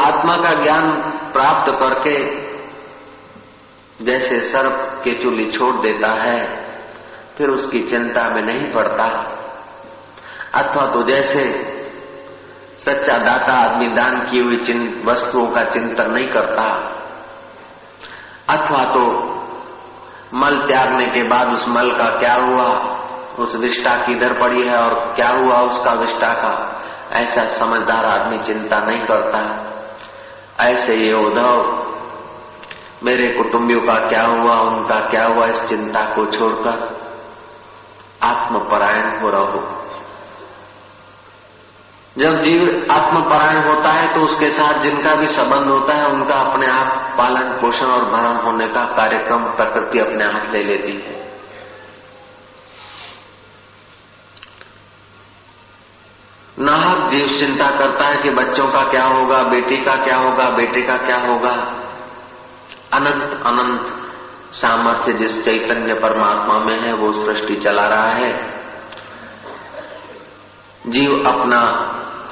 आत्मा का ज्ञान प्राप्त करके जैसे सर्प के चूली छोड़ देता है फिर उसकी चिंता में नहीं पड़ता, अथवा तो जैसे सच्चा दाता आदमी दान की हुई वस्तुओं का चिंतन नहीं करता, अथवा तो मल त्यागने के बाद उस मल का क्या हुआ, उस विष्ठा किधर पड़ी है और क्या हुआ उसका विष्ठा का, ऐसा समझदार आदमी चिंता नहीं करता। ऐसे ये उद्धव मेरे कुटुंबियों का क्या हुआ, उनका क्या हुआ, इस चिंता को छोड़कर आत्मपरायण हो रहो। जब जीव आत्मपरायण होता है तो उसके साथ जिनका भी संबंध होता है उनका अपने आप पालन पोषण और भरण होने का कार्यक्रम प्रकृति अपने हाथ ले लेती है। नाहक जीव चिंता करता है कि बच्चों का क्या होगा, बेटी का क्या होगा, बेटे का क्या होगा। अनंत अनंत सामर्थ्य जिस चैतन्य परमात्मा में है वो सृष्टि चला रहा है। जीव अपना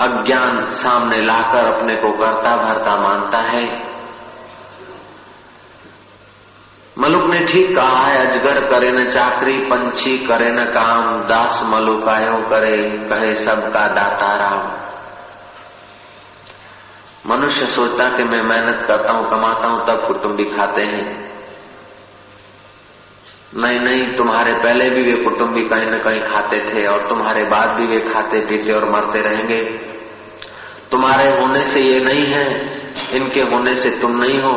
अज्ञान सामने लाकर अपने को करता भरता मानता है। मलुक ने ठीक कहा है, अजगर करे न चाकरी, पंछी करे न काम, दास मलुकायो करे, कहे सबका दाता राम। मनुष्य सोचता कि मैं मेहनत करता हूं, कमाता हूं, तब कुटुंबी खाते हैं। नहीं नहीं, तुम्हारे पहले भी वे कुटुंबी कहीं न कहीं खाते थे और तुम्हारे बाद भी वे खाते पीते और मरते रहेंगे। तुम्हारे होने से ये नहीं है, इनके होने से तुम नहीं हो,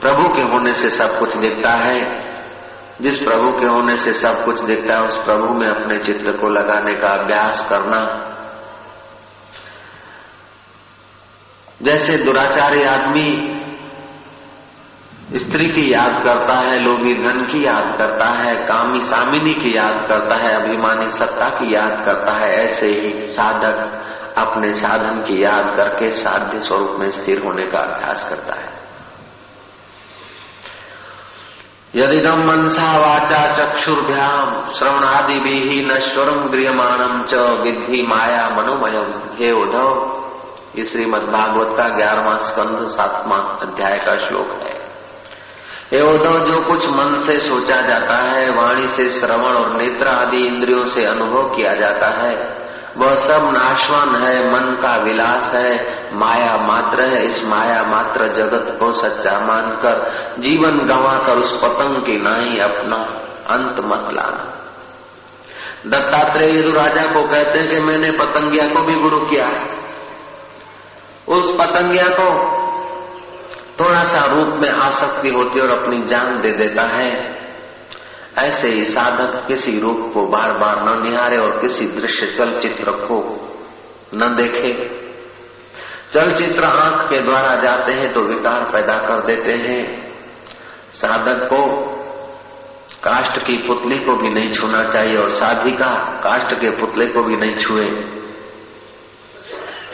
प्रभु के होने से सब कुछ दिखता है। जिस प्रभु के होने से सब कुछ दिखता है उस प्रभु में अपने चित्त को लगाने का अभ्यास करना। जैसे दुराचारी आदमी स्त्री की याद करता है, लोभी धन की याद करता है, कामी सामिनी की याद करता है, अभिमानी सत्ता की याद करता है, ऐसे ही साधक अपने साधन की याद करके साध्य स्वरूप में स्थिर होने का अभ्यास करता है। यदिदं मनसा वाचा चक्षुर्भ्याम श्रवणादिभिः नश्वरं गृह्यमाणं च विद्धि माया मनोमयम्। हे उद्धव, ये श्रीमद्भागवत का 11वां स्कंध 7वां अध्याय का श्लोक है। हे उद्धव, जो कुछ मन से सोचा जाता है, वाणी से श्रवण और नेत्र आदि इंद्रियों से अनुभव किया जाता है, वह सब नाशवान है, मन का विलास है, माया मात्र है। इस माया मात्र जगत को सच्चा मानकर जीवन गंवाकर उस पतंग की नाई अपना अंत मत लाना। दत्तात्रेय राजा को कहते हैं कि मैंने पतंगिया को भी गुरु किया। उस पतंगिया को थोड़ा सा रूप में आसक्ति होती और अपनी जान दे देता है। ऐसे ही साधक किसी रूप को बार बार न निहारे और किसी दृश्य चलचित्र को न देखे। चलचित्र आंख के द्वारा जाते हैं तो विकार पैदा कर देते हैं। साधक को काष्ठ की पुतली को भी नहीं छूना चाहिए और साधिका काष्ठ के पुतले को भी नहीं छुए।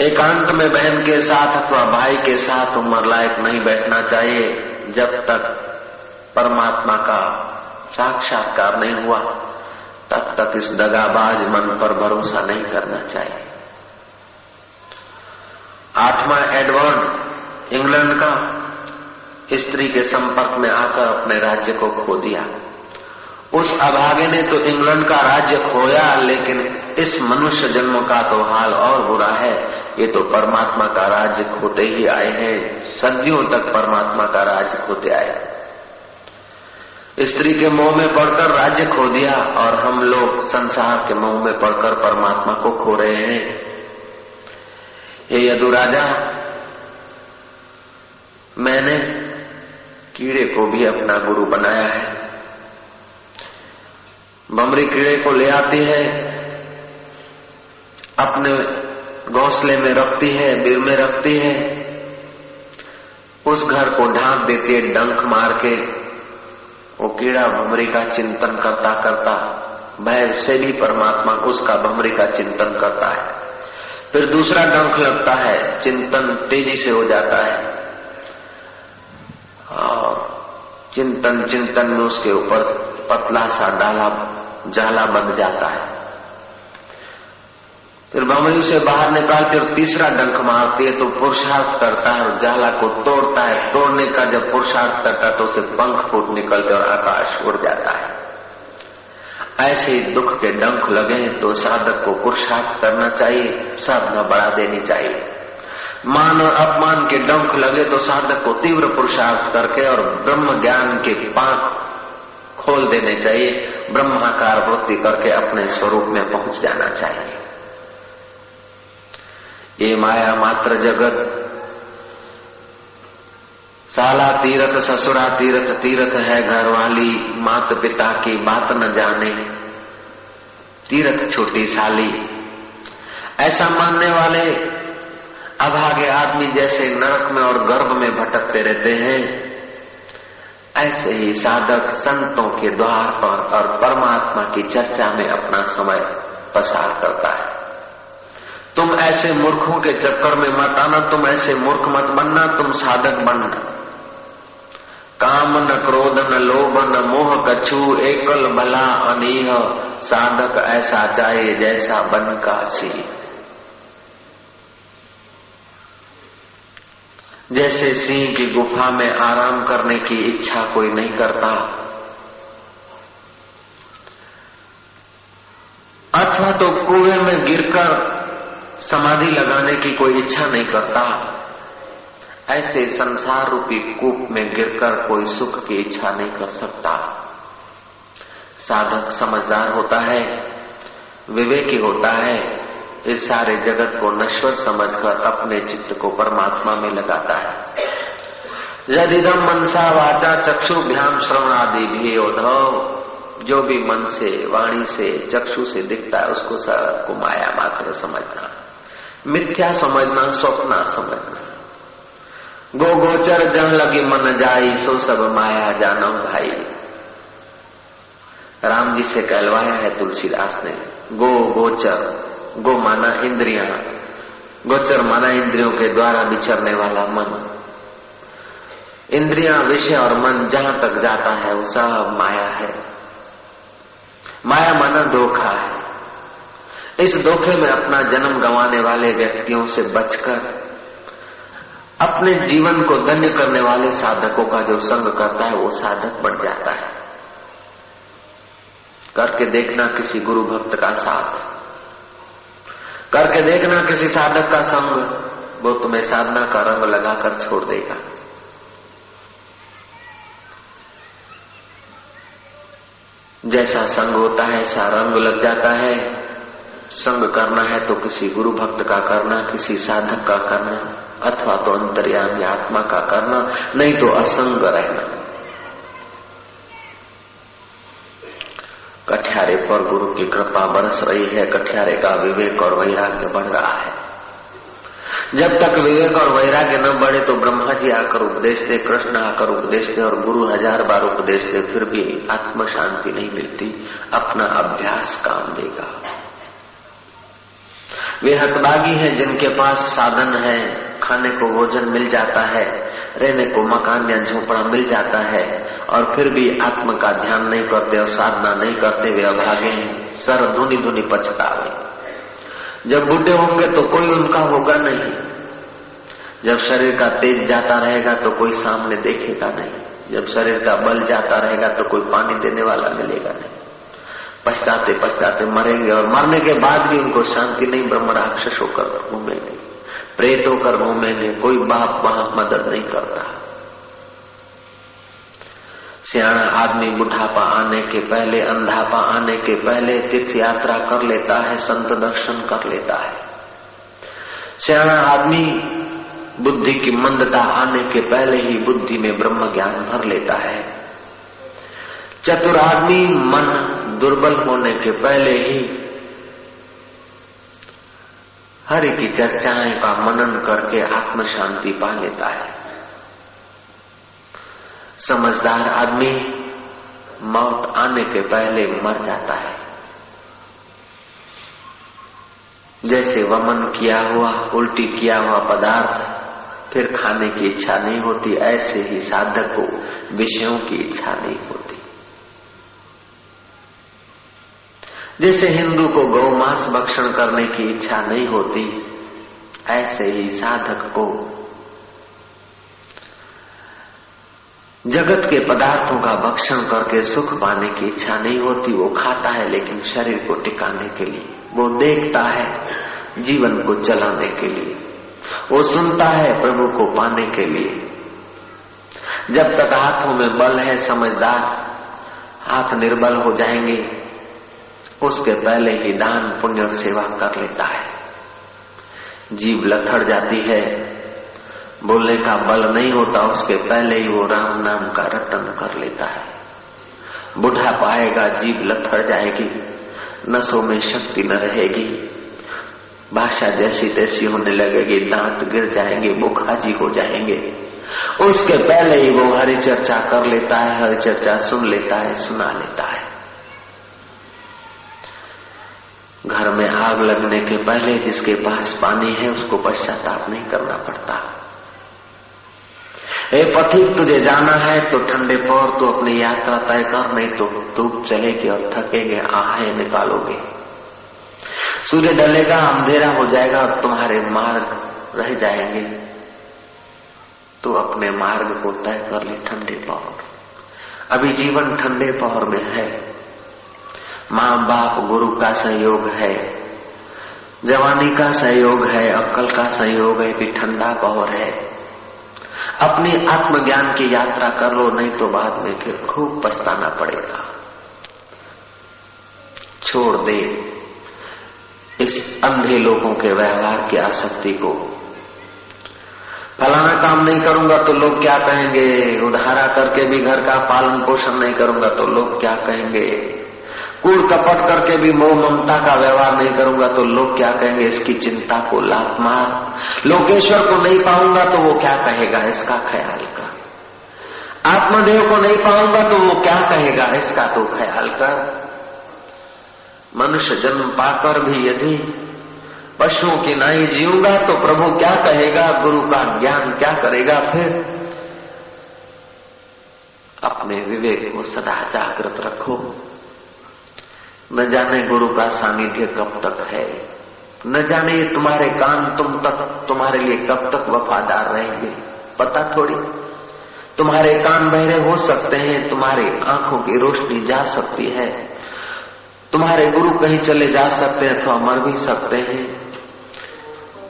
एकांत में बहन के साथ अथवा भाई के साथ उम्र लायक नहीं बैठना चाहिए जब तक परमात्मा का साक्षात्कार नहीं हुआ, तब तक इस दगाबाज मन पर भरोसा नहीं करना चाहिए। 8वां एडवर्ड इंग्लैंड का स्त्री के संपर्क में आकर अपने राज्य को खो दिया। उस अभागे ने तो इंग्लैंड का राज्य खोया, लेकिन इस मनुष्य जन्म का तो हाल और बुरा है। ये तो परमात्मा का राज्य खोते ही आए हैं, सदियों तक परमात्मा का राज्य खोते आए। स्त्री के मोह में पड़कर राज्य खो दिया और हम लोग संसार के मोह में पड़कर परमात्मा को खो रहे हैं। हे यदुराजा, मैंने कीड़े को भी अपना गुरु बनाया है। बमरी कीड़े को ले आती है, अपने घोंसले में रखती है, बिर में रखती है, उस घर को ढांक देती है डंक मार के। वो कीड़ा भमरी का चिंतन करता करता भय से भी परमात्मा उसका भमरी का चिंतन करता है। फिर दूसरा डंक लगता है, चिंतन तेजी से हो जाता है और चिंतन चिंतन में उसके ऊपर पतला सा डाला जाला बन जाता है। फिर बमरी से बाहर निकालते और तीसरा डंक मारती है तो पुरुषार्थ करता है और जाला को तोड़ता है। तोड़ने का जब पुरुषार्थ करता है तो उसे पंख फूट निकलते और आकाश उड़ जाता है। ऐसे ही दुख के डंक लगे तो साधक को पुरुषार्थ करना चाहिए, साधना बढ़ा देनी चाहिए। मान और अपमान के डंक लगे तो साधक को तीव्र पुरुषार्थ करके और ब्रह्म ज्ञान के पांख खोल देने चाहिए, ब्रह्माकार वृत्ति करके अपने स्वरूप में पहुंच जाना चाहिए। ये माया मात्र जगत साला तीर्थ ससुरा तीर्थ तीर्थ है, घरवाली मात पिता की बात न जाने, तीर्थ छोटी साली, ऐसा मानने वाले अभागे आदमी जैसे नरक में और गर्भ में भटकते रहते हैं। ऐसे ही साधक संतों के द्वार पर और परमात्मा की चर्चा में अपना समय पसार करता है। तुम ऐसे मूर्खों के चक्कर में मत आना, तुम ऐसे मूर्ख मत बनना, तुम साधक बनना। काम न क्रोध न लोभ न मोह कछु, एकल भला अनीह, साधक ऐसा चाहे जैसा बन का सीह। जैसे सिंह की गुफा में आराम करने की इच्छा कोई नहीं करता, अथवा तो कुएं में गिरकर समाधि लगाने की कोई इच्छा नहीं करता, ऐसे संसार रूपी कूप में गिरकर कोई सुख की इच्छा नहीं कर सकता। साधक समझदार होता है, विवेकी होता है, इस सारे जगत को नश्वर समझकर अपने चित्त को परमात्मा में लगाता है। यदिदं मनसा वाचा चक्षुभ्याम श्रवण आदि भी ओधव, जो भी मन से वाणी से चक्षु से दिखता है उसको सब को माया मात्र समझना, मिथ्या समझना, स्वप्न समझना। गो गोचर जन लगी मन जाई, सो सब माया जानो भाई। राम जी से कहलवाया है तुलसीदास ने, गो गोचर, गो माना इंद्रिया, गोचर माना इंद्रियों के द्वारा विचरने वाला मन, इंद्रिया विषय और मन जहां तक जाता है वो सब माया है। माया माना धोखा है। इस धोखे में अपना जन्म गंवाने वाले व्यक्तियों से बचकर अपने जीवन को धन्य करने वाले साधकों का जो संग करता है वो साधक बन जाता है। करके देखना किसी गुरु भक्त का साथ, करके देखना किसी साधक का संग, वो तुम्हें साधना का रंग लगाकर छोड़ देगा। जैसा संग होता है ऐसा रंग लग जाता है। संग करना है तो किसी गुरु भक्त का करना, किसी साधक का करना, अथवा तो अंतर्यामी आत्मा का करना, नहीं तो असंग रहना। कठियारे पर गुरु की कृपा बरस रही है, कठियारे का विवेक और वैराग्य बढ़ रहा है। जब तक विवेक और वैराग्य न बढ़े तो ब्रह्मा जी आकर उपदेश दे, कृष्ण आकर उपदेश दे और गुरु हजार बार उपदेश दे, फिर भी आत्म शांति नहीं मिलती। अपना अभ्यास काम देगा। वे हतभागी हैं जिनके पास साधन है, खाने को भोजन मिल जाता है, रहने को मकान या झोपड़ा मिल जाता है, और फिर भी आत्म का ध्यान नहीं करते और साधना नहीं करते। वे अभागे हैं, सर धुनी धुनी पछतावे। जब बूढ़े होंगे तो कोई उनका होगा नहीं, जब शरीर का तेज जाता रहेगा तो कोई सामने देखेगा नहीं, जब शरीर का बल जाता रहेगा तो कोई पानी देने वाला मिलेगा नहीं। पछताते पछताते मरेंगे और मरने के बाद भी उनको शांति नहीं, ब्रह्म राक्षस होकर घूमेंगे, प्रेत होकर घूमेंगे, कोई बाप वहां मदद नहीं करता। सियाणा आदमी बुढ़ापा आने के पहले, अंधापा आने के पहले तीर्थ यात्रा कर लेता है, संत दर्शन कर लेता है। सियाणा आदमी बुद्धि की मंदता आने के पहले ही बुद्धि में ब्रह्म ज्ञान भर लेता है। चतुर आदमी मन दुर्बल होने के पहले ही हरि की चर्चाएं का मनन करके आत्म शांति पा लेता है। समझदार आदमी मौत आने के पहले मर जाता है। जैसे वमन किया हुआ, उल्टी किया हुआ पदार्थ फिर खाने की इच्छा नहीं होती, ऐसे ही साधक को विषयों की इच्छा नहीं होती। जैसे हिंदू को गौमांस भक्षण करने की इच्छा नहीं होती, ऐसे ही साधक को जगत के पदार्थों का भक्षण करके सुख पाने की इच्छा नहीं होती। वो खाता है लेकिन शरीर को टिकाने के लिए, वो देखता है जीवन को चलाने के लिए, वो सुनता है प्रभु को पाने के लिए। जब तक हाथों में बल है, समझदार हाथ निर्बल हो जाएंगे, उसके पहले ही दान पुण्य और सेवा कर लेता है। जीव लथड़ जाती है, बोलने का बल नहीं होता, उसके पहले ही वो राम नाम का रटन कर लेता है। बुढ़ा पाएगा, जीव लथड़ जाएगी, नसों में शक्ति न रहेगी, भाषा जैसी तैसी होने लगेगी, दांत गिर जाएंगे, बुखाजी हो जाएंगे। उसके पहले ही वो हरि चर्चा कर लेता है, हरि चर्चा सुन लेता है, सुना लेता है। घर में आग लगने के पहले जिसके पास पानी है उसको पश्चाताप नहीं करना पड़ता। ए पथिक, तुझे जाना है तो ठंडे पौर तो अपनी यात्रा तय कर, नहीं तो धूप चलेगी और थकेंगे, आहें निकालोगे। सूर्य ढलेगा, अंधेरा हो जाएगा और तुम्हारे मार्ग रह जाएंगे। तो अपने मार्ग को तय कर ले, ठंडे पहर। अभी जीवन ठंडे पहर में है, माँ बाप गुरु का सहयोग है, जवानी का सहयोग है, अक्कल का सहयोग है, भी ठंडा पहर है। अपनी आत्मज्ञान की यात्रा कर लो, नहीं तो बाद में फिर खूब पछताना पड़ेगा। छोड़ दे इस अंधे लोगों के व्यवहार की आसक्ति को। फलाना काम नहीं करूंगा तो लोग क्या कहेंगे, उधारा करके भी घर का पालन पोषण नहीं करूंगा तो लोग क्या कहेंगे, कूड़ कपट करके भी मोह ममता का व्यवहार नहीं करूंगा तो लोग क्या कहेंगे, इसकी चिंता को लात मार। लोकेश्वर को नहीं पाऊंगा तो वो क्या कहेगा, इसका ख्याल कर। आत्मदेव को नहीं पाऊंगा तो वो क्या कहेगा, इसका तो ख्याल कर। मनुष्य जन्म पाकर भी यदि पशुओं की नाई जीऊंगा तो प्रभु क्या कहेगा, गुरु का ज्ञान क्या करेगा। फिर अपने विवेक को सदा जागृत रखो। न जाने गुरु का सानिध्य कब तक है, न जाने ये तुम्हारे कान तुम तक तुम्हारे लिए कब तक वफादार रहेंगे, पता थोड़ी। तुम्हारे कान बहरे हो सकते हैं, तुम्हारी आंखों की रोशनी जा सकती है, तुम्हारे गुरु कहीं चले जा सकते हैं अथवा मर भी सकते हैं।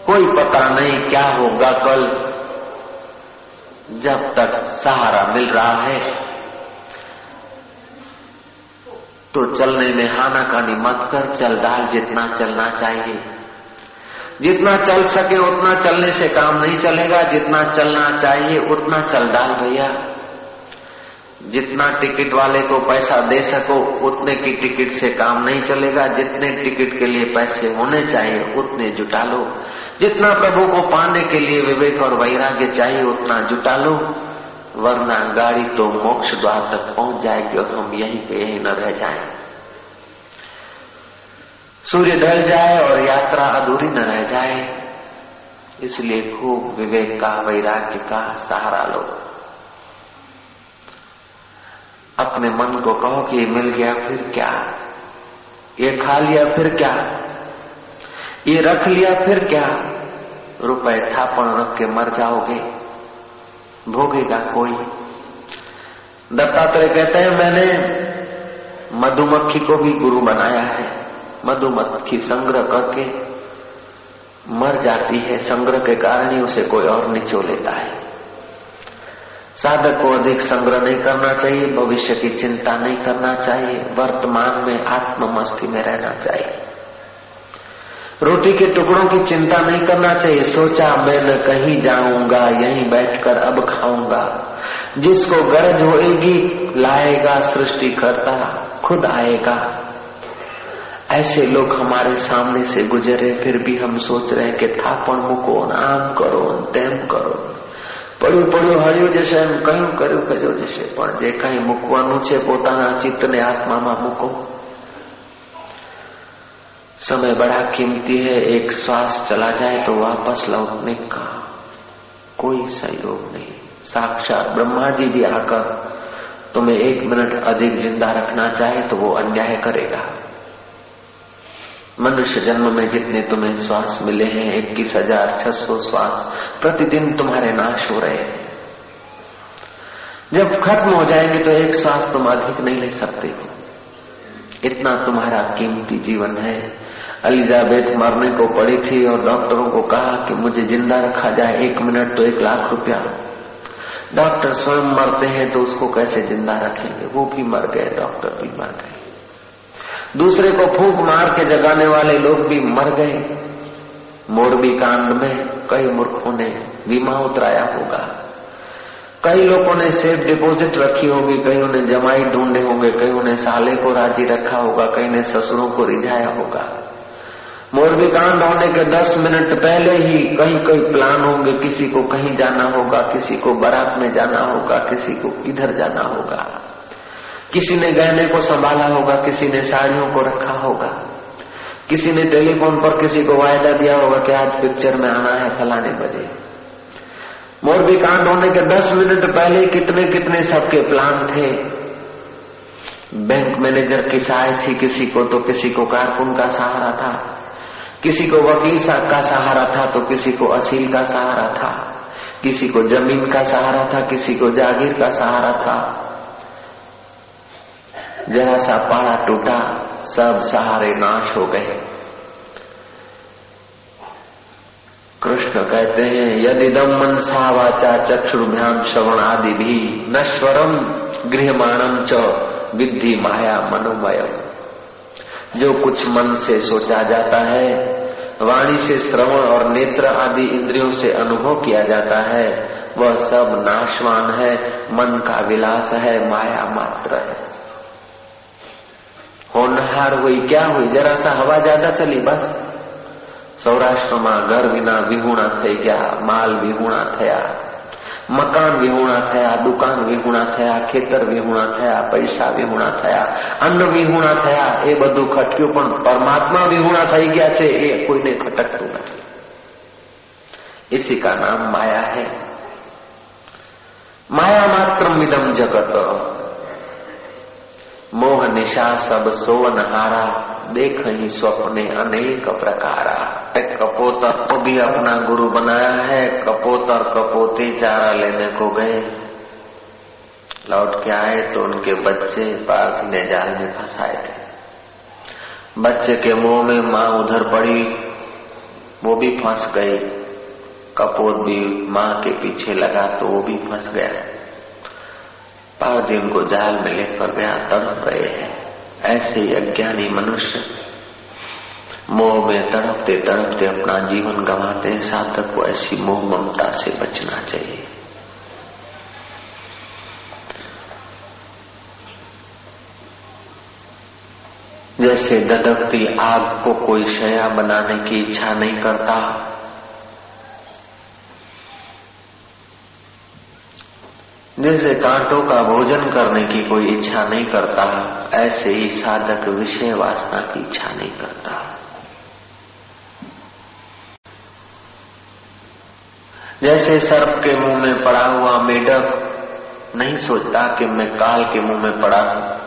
कोई पता नहीं क्या होगा कल। जब तक सहारा मिल रहा है तो चलने में हानाकानी मत कर, चल डाल जितना चलना चाहिए। जितना चल सके उतना चलने से काम नहीं चलेगा, जितना चलना चाहिए उतना चल डाल भैया। जितना टिकट वाले को पैसा दे सको उतने की टिकट से काम नहीं चलेगा, जितने टिकट के लिए पैसे होने चाहिए उतने जुटा लो। जितना प्रभु को पाने के लिए विवेक और वैराग्य चाहिए उतना जुटा लो, वरना गाड़ी तो मोक्ष द्वार तक पहुंच जाएगी और हम यहीं पे यहीं न रह जाएं। सूर्य ढल जाए और यात्रा अधूरी न रह जाए, इसलिए खूब विवेक का वैराग्य का सहारा लो। अपने मन को कहो कि ये मिल गया फिर क्या, ये खा लिया फिर क्या, ये रख लिया फिर क्या। रुपए थापन रख के मर जाओगे, भोगेगा कोई। दत्तात्रेय कहते हैं मैंने मधुमक्खी को भी गुरु बनाया है। मधुमक्खी संग्रह करके मर जाती है, संग्रह के कारण ही उसे कोई और निचो लेता है। साधक को अधिक संग्रह नहीं करना चाहिए, भविष्य की चिंता नहीं करना चाहिए, वर्तमान में आत्ममस्ती में रहना चाहिए। रोटी के टुकड़ों की चिंता नहीं करना चाहिए। सोचा मैं न कहीं जाऊंगा, यहीं बैठकर अब खाऊंगा। जिसको गरज होएगी लाएगा सृष्टिकर्ता, खुद आएगा। ऐसे लोग हमारे सामने से गुजरे, फिर भी हम सोच रहे हैं कि थापण मुको, नाम करो, तेम करो, પડ્યું પડ્યું હળ્યું જશે એમ કહ્યું કર્યું કર્યું જશે। પણ જે કઈ મૂકવાનું છે પોતાના ચિત્તને આત્મામાં મૂકો। समय बड़ा कीमती है, एक श्वास चला जाए तो वापस लौटने का कोई सहयोग नहीं। साक्षात ब्रह्मा जी भी आकर तुम्हें एक मिनट अधिक जिंदा रखना चाहे तो वो अन्याय करेगा। मनुष्य जन्म में जितने तुम्हें श्वास मिले हैं 21,600 श्वास प्रतिदिन तुम्हारे नाश हो रहे हैं। जब खत्म हो जाएंगे तो एक श्वास तुम अधिक नहीं ले सकते हो। इतना तुम्हारा कीमती जीवन है। एलिजाबेथ मरने को पड़ी थी और डॉक्टरों को कहा कि मुझे जिंदा रखा जाए 1 मिनट तो 1 लाख रुपया। डॉक्टर स्वयं मरते हैं तो उसको कैसे जिंदा रखेंगे। वो भी मर गए, डॉक्टर भी मर गए, दूसरे को फूंक मार के जगाने वाले लोग भी मर गए। मोरबी कांड में कई मूर्खों ने बीमा उतराया होगा, कई लोगों ने सेफ डिपॉजिट रखी होगी, कईयों ने जमाई ढूंढे होंगे, कईयों ने साले को राजी रखा होगा, कई ने ससुरों को रिझाया होगा। मोरबी कांड होने के 10 मिनट पहले ही कहीं कहीं प्लान होंगे। किसी को कहीं जाना होगा, किसी को बारात में जाना होगा, किसी को इधर जाना होगा, किसी ने गहने को संभाला होगा, किसी ने साड़ियों को रखा होगा, किसी ने टेलीफोन पर किसी को वायदा दिया होगा कि आज पिक्चर में आना है फलाने बजे। मोरबी कांड होने के 10 मिनट पहले कितने कितने सबके प्लान थे। बैंक मैनेजर की सहाय थी किसी को, तो किसी को कारकुन का सहारा था, किसी को वकील साहब का सहारा था, तो किसी को असील का सहारा था, किसी को जमीन का सहारा था, किसी को जागीर का सहारा था। जरा सा पाड़ा टूटा, सब सहारे नाश हो गए। कृष्ण कहते हैं यदिदं मनसा वाचा चक्षुर्भ्याम श्रवण आदि भी नश्वरम गृह्यमाणम च विद्धि माया मनोमयम। जो कुछ मन से सोचा जाता है, वाणी से श्रवण और नेत्र आदि इंद्रियों से अनुभव किया जाता है, वह सब नाशवान है, मन का विलास है, माया मात्र है। होनहार हुई क्या हुई, जरा सा हवा ज्यादा चली बस। सौराष्ट्र में घर विना विहूणा थई गया, माल विहूणा थया, मकान विहूणा थया, दुकान विहूणा थया, ખેતર વિહૂણા થયા, પૈસા વિહૂણા થયા, અન્ન વિહૂણા થયા। એ બધું ખટક્યું પણ પરમાત્મા વિહૂણા થઈ ગયા છે, એ કોઈને ખટકતું નથી। इसी का नाम माया है। माया मात्रम इदम जगत मोह निशा सब सोवनहारा देख ही स्वप्ने अनेक प्रकारा। कपोतर को भी अपना गुरु बनाया है। कपोतर कपोते चारा लेने को गए, लौट के आए तो उनके बच्चे पार्थिव जाल में फंसाए थे। बच्चे के मुंह में माँ उधर पड़ी, वो भी फंस गई। कपोत भी माँ के पीछे लगा तो वो भी फंस गया। पार्थिव को जाल में लेकर गया, तड़प रहे हैं। ऐसे ही अज्ञानी मनुष्य मोह में तड़पते तड़पते अपना जीवन गंवाते हैं। साधक को ऐसी मोह ममता से बचना चाहिए। जैसे दधकती आग को कोई शया बनाने की इच्छा नहीं करता, जैसे कांटों का भोजन करने की कोई इच्छा नहीं करता, ऐसे ही साधक विषय वासना की इच्छा नहीं करता। जैसे सर्प के मुंह में पड़ा हुआ मेढक नहीं सोचता कि मैं काल के मुंह में पड़ा हूं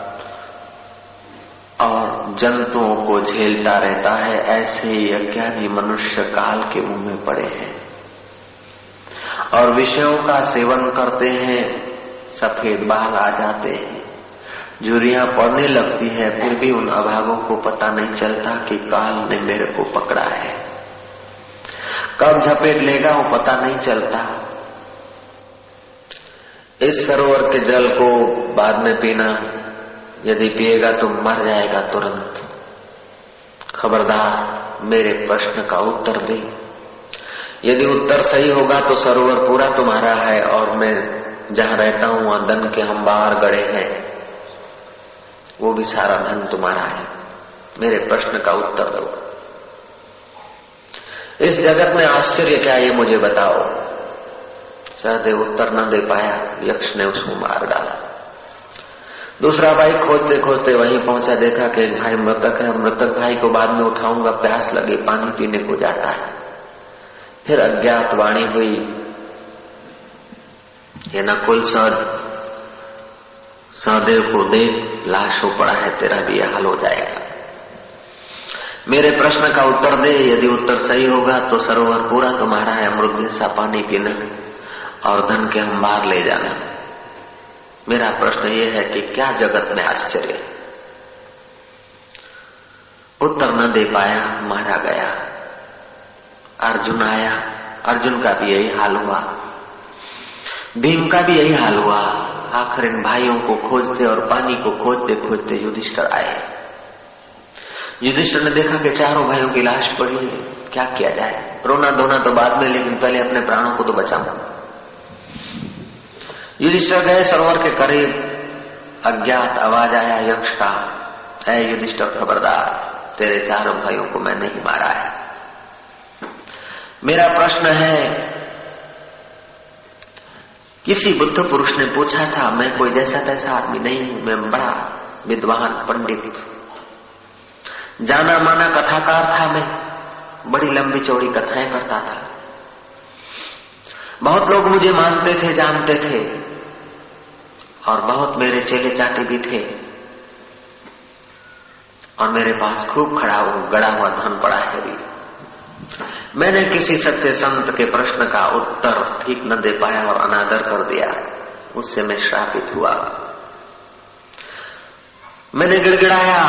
और जंतुओं को झेलता रहता है, ऐसे ही अज्ञानी मनुष्य काल के मुंह में पड़े हैं और विषयों का सेवन करते हैं। सफेद बाल आ जाते हैं, झुर्रियां पड़ने लगती है, फिर भी उन अभागों को पता नहीं चलता कि काल ने मेरे को पकड़ा है। कब झपेट लेगा वो पता नहीं चलता। इस सरोवर के जल को बाद में पीना, यदि पिएगा तो मर जाएगा तुरंत। खबरदार, मेरे प्रश्न का उत्तर दे। यदि उत्तर सही होगा तो सरोवर पूरा तुम्हारा है और मैं जहां रहता हूं वहां धन के हम बाहर गड़े हैं, वो भी सारा धन तुम्हारा है। मेरे प्रश्न का उत्तर दो। इस जगत में आश्चर्य क्या है, ये मुझे बताओ। सहदेव उत्तर न दे पाया, यक्ष ने उसको मार डाला। दूसरा भाई खोजते खोजते वहीं पहुंचा, देखा कि भाई मृतक है। मृतक भाई को बाद में उठाऊंगा, प्यास लगे पानी पीने को जाता है। फिर अज्ञात वाणी हुई, ये नकुल सहदेव को देख, लाश हो पड़ा है, तेरा भी हाल हो जाएगा। मेरे प्रश्न का उत्तर दे, यदि उत्तर सही होगा तो सरोवर पूरा तुम्हारा है, अमृत जैसा पानी पीना और धन के अंबार ले जाना। मेरा प्रश्न यह है कि क्या जगत में आश्चर्य? उत्तर न दे पाया, मारा गया। अर्जुन आया, अर्जुन का भी यही हाल हुआ, भीम का भी यही हाल हुआ। आखिर इन भाइयों को खोजते और पानी को खोजते खोजते युधिष्ठिर आए। युधिष्ठिर ने देखा कि चारों भाइयों की लाश पड़ी है, क्या किया जाए? रोना धोना तो बाद में, लेकिन पहले अपने प्राणों को तो बचाना। युधिष्ठिर गए सरोवर के करीब। अज्ञात आवाज आया यक्ष का, ऐ युधिष्ठिर खबरदार, तेरे चारों भाइयों को मैं नहीं मारा है। मेरा प्रश्न है, किसी बुद्ध पुरुष ने पूछा था, मैं कोई जैसा तैसा आदमी नहीं हूं, मैं बड़ा विद्वान पंडित जाना माना कथाकार था, मैं बड़ी लंबी चौड़ी कथाएं करता था, बहुत लोग मुझे मानते थे, जानते थे और बहुत मेरे चेले चाटे भी थे, और मेरे पास खूब गड़ा हुआ धन पड़ा है भी। मैंने किसी सच्चे संत के प्रश्न का उत्तर ठीक न दे पाया और अनादर कर दिया, उससे मैं श्रापित हुआ। मैंने गिड़गिड़ाया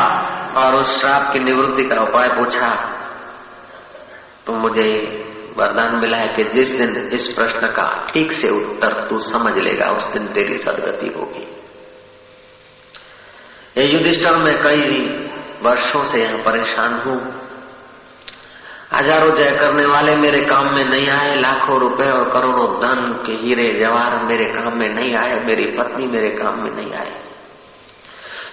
और उस श्राप की निवृत्ति का उपाय पूछा, तो मुझे वरदान मिला है कि जिस दिन इस प्रश्न का ठीक से उत्तर तू समझ लेगा, उस दिन तेरी सदगति होगी। ये युधिष्ठिर, में कई वर्षों से यहां परेशान हूं, हजारों जय करने वाले मेरे काम में नहीं आए, लाखों रुपए और करोड़ों धन के हीरे जवाहर मेरे काम में नहीं आए, मेरी पत्नी मेरे काम में नहीं आए,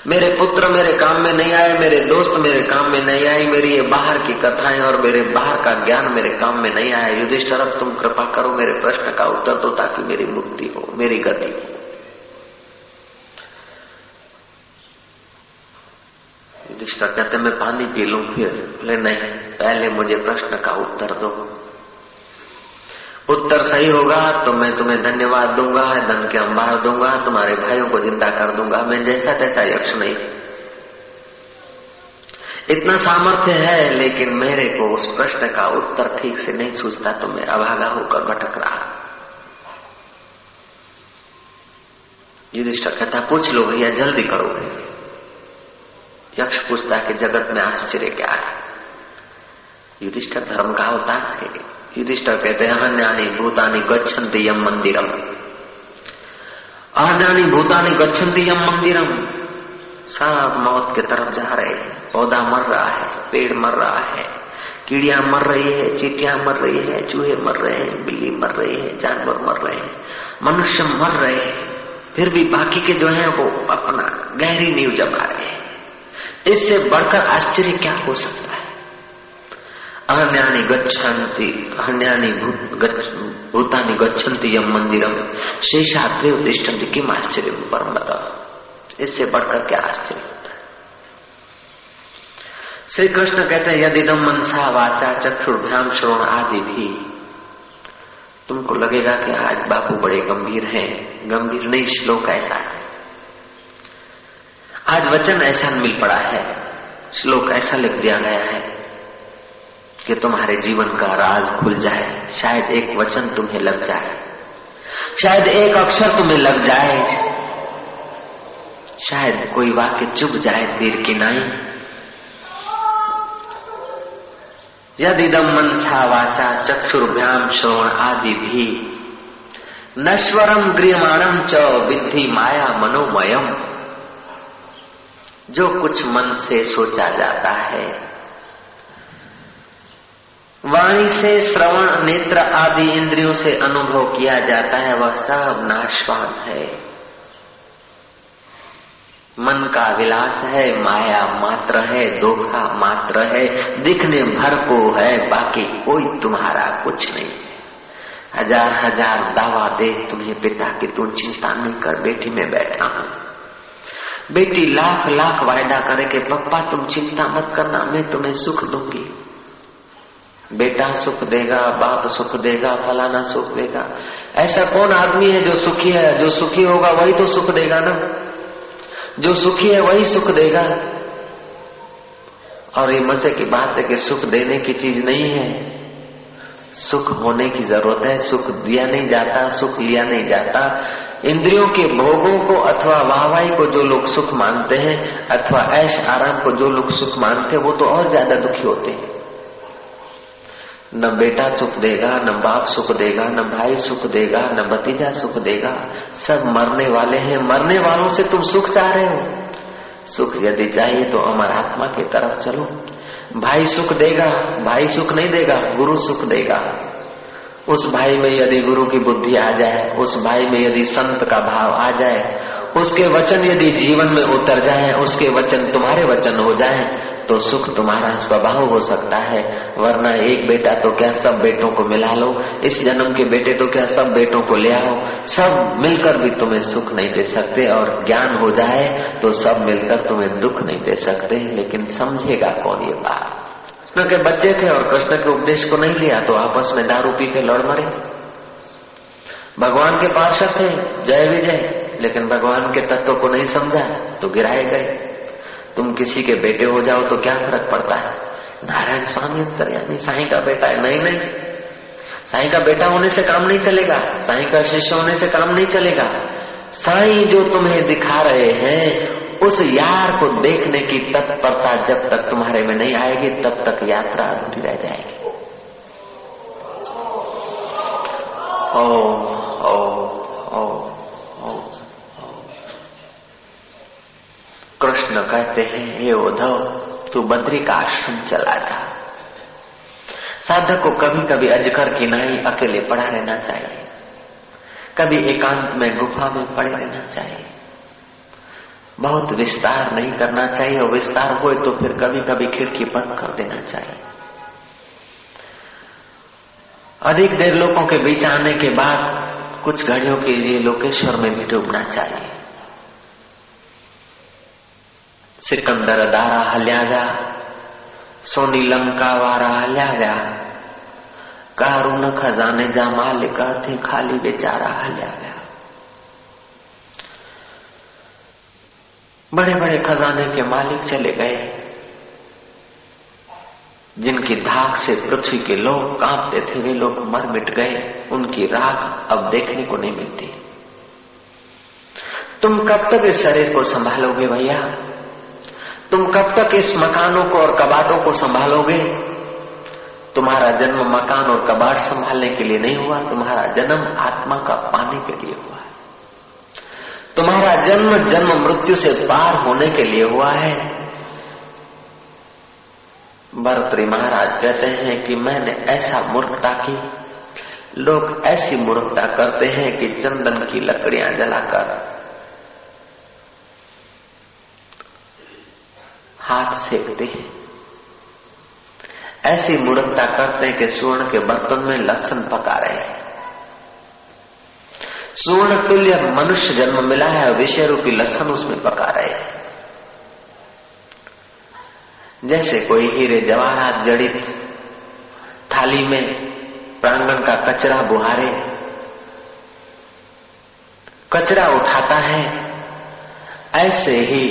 मेरे पुत्र मेरे काम में नहीं आए, मेरे दोस्त मेरे काम में नहीं आए, मेरी ये बाहर की कथाएं और मेरे बाहर का ज्ञान मेरे काम में नहीं आया। युधिष्ठिर, अब तुम कृपा करो, मेरे प्रश्न का उत्तर दो ताकि मेरी मुक्ति हो, मेरी गति हो। युधिष्ठिर कहते, मैं पानी पी लूं फिर? नहीं, पहले मुझे प्रश्न का उत्तर दो, उत्तर सही होगा तो मैं तुम्हें धन्यवाद दूंगा, धन के अंबार दूंगा, तुम्हारे भाइयों को जिंदा कर दूंगा। मैं जैसा तैसा यक्ष नहीं, इतना सामर्थ्य है, लेकिन मेरे को उस प्रश्न का उत्तर ठीक से नहीं सूझता, तो मैं अभागा होकर भटक रहा। युधिष्ठिर कहता, पूछ लो भैया, जल्दी करो। यक्ष पूछता कि जगत में आश्चर्य क्या है? युधिष्ठिर धर्म का अवतार थे। युधिष्ठिर कहते हैं, अहन्यानि भूतानि गच्छन्ति यम मंदिरम, अहन्यानि भूतानि गच्छन्ति यम मंदिरम। सब मौत की तरफ जा रहे हैं, पौधा मर रहा है, पेड़ मर रहा है, कीड़ियां मर रही है, चींटियां मर रही है, चूहे मर रहे हैं, बिल्ली मर रही है, जानवर मर रहे हैं, मनुष्य मर रहे हैं, फिर भी बाकी के जो है वो अपना गहरी नींव जमा रहे हैं। इससे बढ़कर आश्चर्य क्या हो सकता है? अहन्यानि गच्छन्ति, अहन्यानि भूतानि गच्छन्ति यम मंदिरम, शेषाद्वै तिष्ठन्ति किम आश्चर्यं परं मतः। इससे बढ़कर क्या आश्चर्य होता है? श्री कृष्ण कहते हैं, यदिदं मनसा वाचा चक्षुर्भ्याम श्रवण आदि भी, तुमको लगेगा कि आज बापू बड़े गंभीर हैं, गंभीर नहीं, श्लोक ऐसा है, आज वचन ऐसा मिल पड़ा है, श्लोक ऐसा लिख दिया गया है कि तुम्हारे जीवन का राज खुल जाए। शायद एक वचन तुम्हें लग जाए, शायद एक अक्षर तुम्हें लग जाए, शायद कोई वाक्य चुभ जाए तीर की नाई। यदिदं मनसा वाचा चक्षुर्भ्याम श्रवण आदि भी, नश्वरम गृह्यमाणं च विद्धि माया मनोमयम। जो कुछ मन से सोचा जाता है, वाणी से, श्रवण, नेत्र आदि इंद्रियों से अनुभव किया जाता है, वह सब नाशवान है। मन का विलास है, माया मात्र है, धोखा मात्र है, दिखने भर को है, बाकी कोई तुम्हारा कुछ नहीं है। हजार हजार दावा दे तुम्हें पिता की, तू चिंता नहीं कर, बेटी में बैठा हूं। बेटी लाख लाख वायदा करे कि पप्पा तुम चिंता मत करना, मैं तुम्हें सुख दूंगी, बेटा सुख देगा, बाप सुख देगा, फलाना सुख देगा। ऐसा कौन आदमी है जो सुखी है? जो सुखी होगा वही तो सुख देगा ना, जो सुखी है वही सुख देगा। और ये मजे की बात है कि सुख देने की चीज नहीं है, सुख होने की जरूरत है। सुख दिया नहीं जाता, सुख लिया नहीं जाता। इंद्रियों के भोगों को अथवा वाहवाही को जो लोग सुख मानते हैं अथवा ऐश आराम को जो लोग सुख मानते हैं, वो तो और ज्यादा दुखी होते हैं। न बेटा सुख देगा, न बाप सुख देगा, न भाई सुख देगा, न भतीजा सुख देगा। सब मरने वाले हैं। मरने वालों से तुम सुख चाह रहे हो? सुख यदि चाहिए तो अमर आत्मा की तरफ चलो। भाई सुख देगा? भाई सुख नहीं देगा, गुरु सुख देगा। उस भाई में यदि गुरु की बुद्धि आ जाए, उस भाई में यदि संत का भाव आ जाए, उसके वचन यदि जीवन में उतर जाए, उसके वचन तुम्हारे वचन हो जाए, तो सुख तुम्हारा स्वभाव हो सकता है। वरना एक बेटा तो क्या सब बेटों को मिला लो, इस जन्म के बेटे तो क्या सब बेटों को ले आओ, सब मिलकर भी तुम्हें सुख नहीं दे सकते। और ज्ञान हो जाए तो सब मिलकर तुम्हें दुख नहीं दे सकते। लेकिन समझेगा कौन ये बात? कृष्ण के बच्चे थे और कृष्ण के उपदेश को नहीं लिया तो आपस में दारू पी के लड़ मरे। भगवान के पार्षद थे, जय विजय, लेकिन भगवान के तत्व को नहीं समझा तो गिराए गए। तुम किसी के बेटे हो जाओ तो क्या फर्क पड़ता है? नारायण स्वामी अंतर्यामी साईं का बेटा है। नहीं नहीं, साईं का बेटा होने से काम नहीं चलेगा, साईं का शिष्य होने से काम नहीं चलेगा। साईं जो तुम्हें दिखा रहे हैं उस यार को देखने की तत्परता जब तक तुम्हारे में नहीं आएगी, तब तक यात्रा अधूरी रह जाएगी। ओ ओ ओ ओ, कृष्ण कहते हैं, हे उद्धव, तू बद्री का आश्रम चला जा। साधक को कभी कभी अजगर की नाई अकेले पड़ा रहना चाहिए, कभी एकांत में गुफा में पड़े रहना चाहिए। बहुत विस्तार नहीं करना चाहिए, और विस्तार होए तो फिर कभी कभी खिड़की बंद कर देना चाहिए। अधिक देर लोगों के बीच आने के बाद कुछ घड़ियों के लिए लोकेश्वर में भी डूबना चाहिए। सिकंदर दारा हल्या गया, सोनी लंका वारा हल्या गया, कारुन खजाने जा मालिका थे खाली बेचारा हल्या गया। बड़े बड़े खजाने के मालिक चले गए, जिनकी धाक से पृथ्वी के लोग कांपते थे, वे लोग मर मिट गए। उनकी राख अब देखने को नहीं मिलती। तुम कब तक इस शरीर को संभालोगे भैया? तुम कब तक इस मकानों को और कबाड़ों को संभालोगे? तुम्हारा जन्म मकान और कबाड़ संभालने के लिए नहीं हुआ, तुम्हारा जन्म आत्मा का पाने के लिए हुआ। तुम्हारा जन्म जन्म मृत्यु से पार होने के लिए हुआ है। भरतरी महाराज कहते हैं कि मैंने ऐसा मूर्खता की, लोग ऐसी मूर्खता करते हैं कि चंदन की लकड़ियां जलाकर हाथ सेकते हैं। ऐसी मूर्खता करते हैं कि स्वर्ण के बर्तन में लहसुन पका रहे हैं। स्वर्ण तुल्य मनुष्य जन्म मिला है और विषय रूपी लहसुन उसमें पका रहे हैं। जैसे कोई हीरे जवाहरात जड़ित थाली में प्रांगण का कचरा बुहारे, कचरा उठाता है, ऐसे ही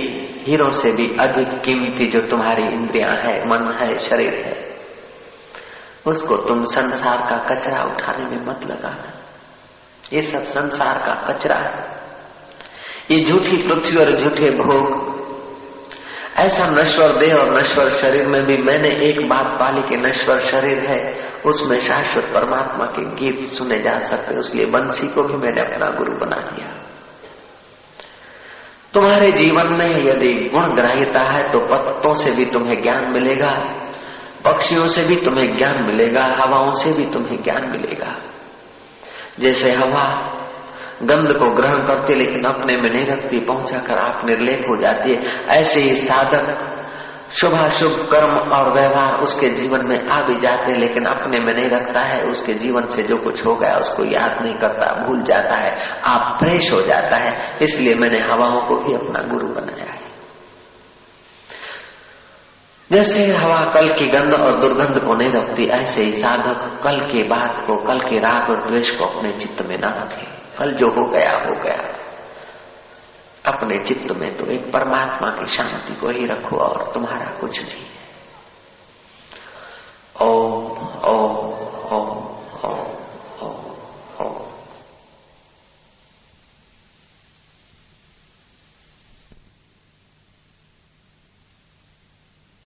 हीरों से भी अधिक कीमती जो तुम्हारी इंद्रियां है, मन है, शरीर है, उसको तुम संसार का कचरा उठाने में मत लगाना। ये सब संसार का कचरा है। ये झूठी पृथ्वी और झूठे भोग, ऐसा नश्वर देह और नश्वर शरीर में भी मैंने एक बात पाली कि नश्वर शरीर है, उसमें शाश्वत परमात्मा के गीत सुने जा सकते। उसलिए बंसी को भी मैंने अपना गुरु बना दिया। तुम्हारे जीवन में यदि गुण ग्राह्यता है तो पत्तों से भी तुम्हें ज्ञान मिलेगा, पक्षियों से भी तुम्हें ज्ञान मिलेगा, हवाओं से भी तुम्हें ज्ञान मिलेगा। जैसे हवा गंध को ग्रहण करती लेकिन अपने में नहीं रखती, पहुंचा कर आप निर्लेप हो जाती है, ऐसे ही साधक शुभाशुभ कर्म और व्यवहार उसके जीवन में आ भी जाते हैं लेकिन अपने में नहीं रखता है। उसके जीवन से जो कुछ हो गया उसको याद नहीं करता, भूल जाता है, आप फ्रेश हो जाता है। इसलिए मैंने हवाओं को भी अपना गुरु बनाया है। जैसे हवा कल की गंध और दुर्गंध को नहीं रखती, ऐसे ही साधक कल की बात को, कल के राग और द्वेष को अपने चित्त में न रखे। कल जो हो गया हो गया, अपने चित्त में तो एक परमात्मा की शांति को ही रखो और तुम्हारा कुछ नहीं है। ओम ओम।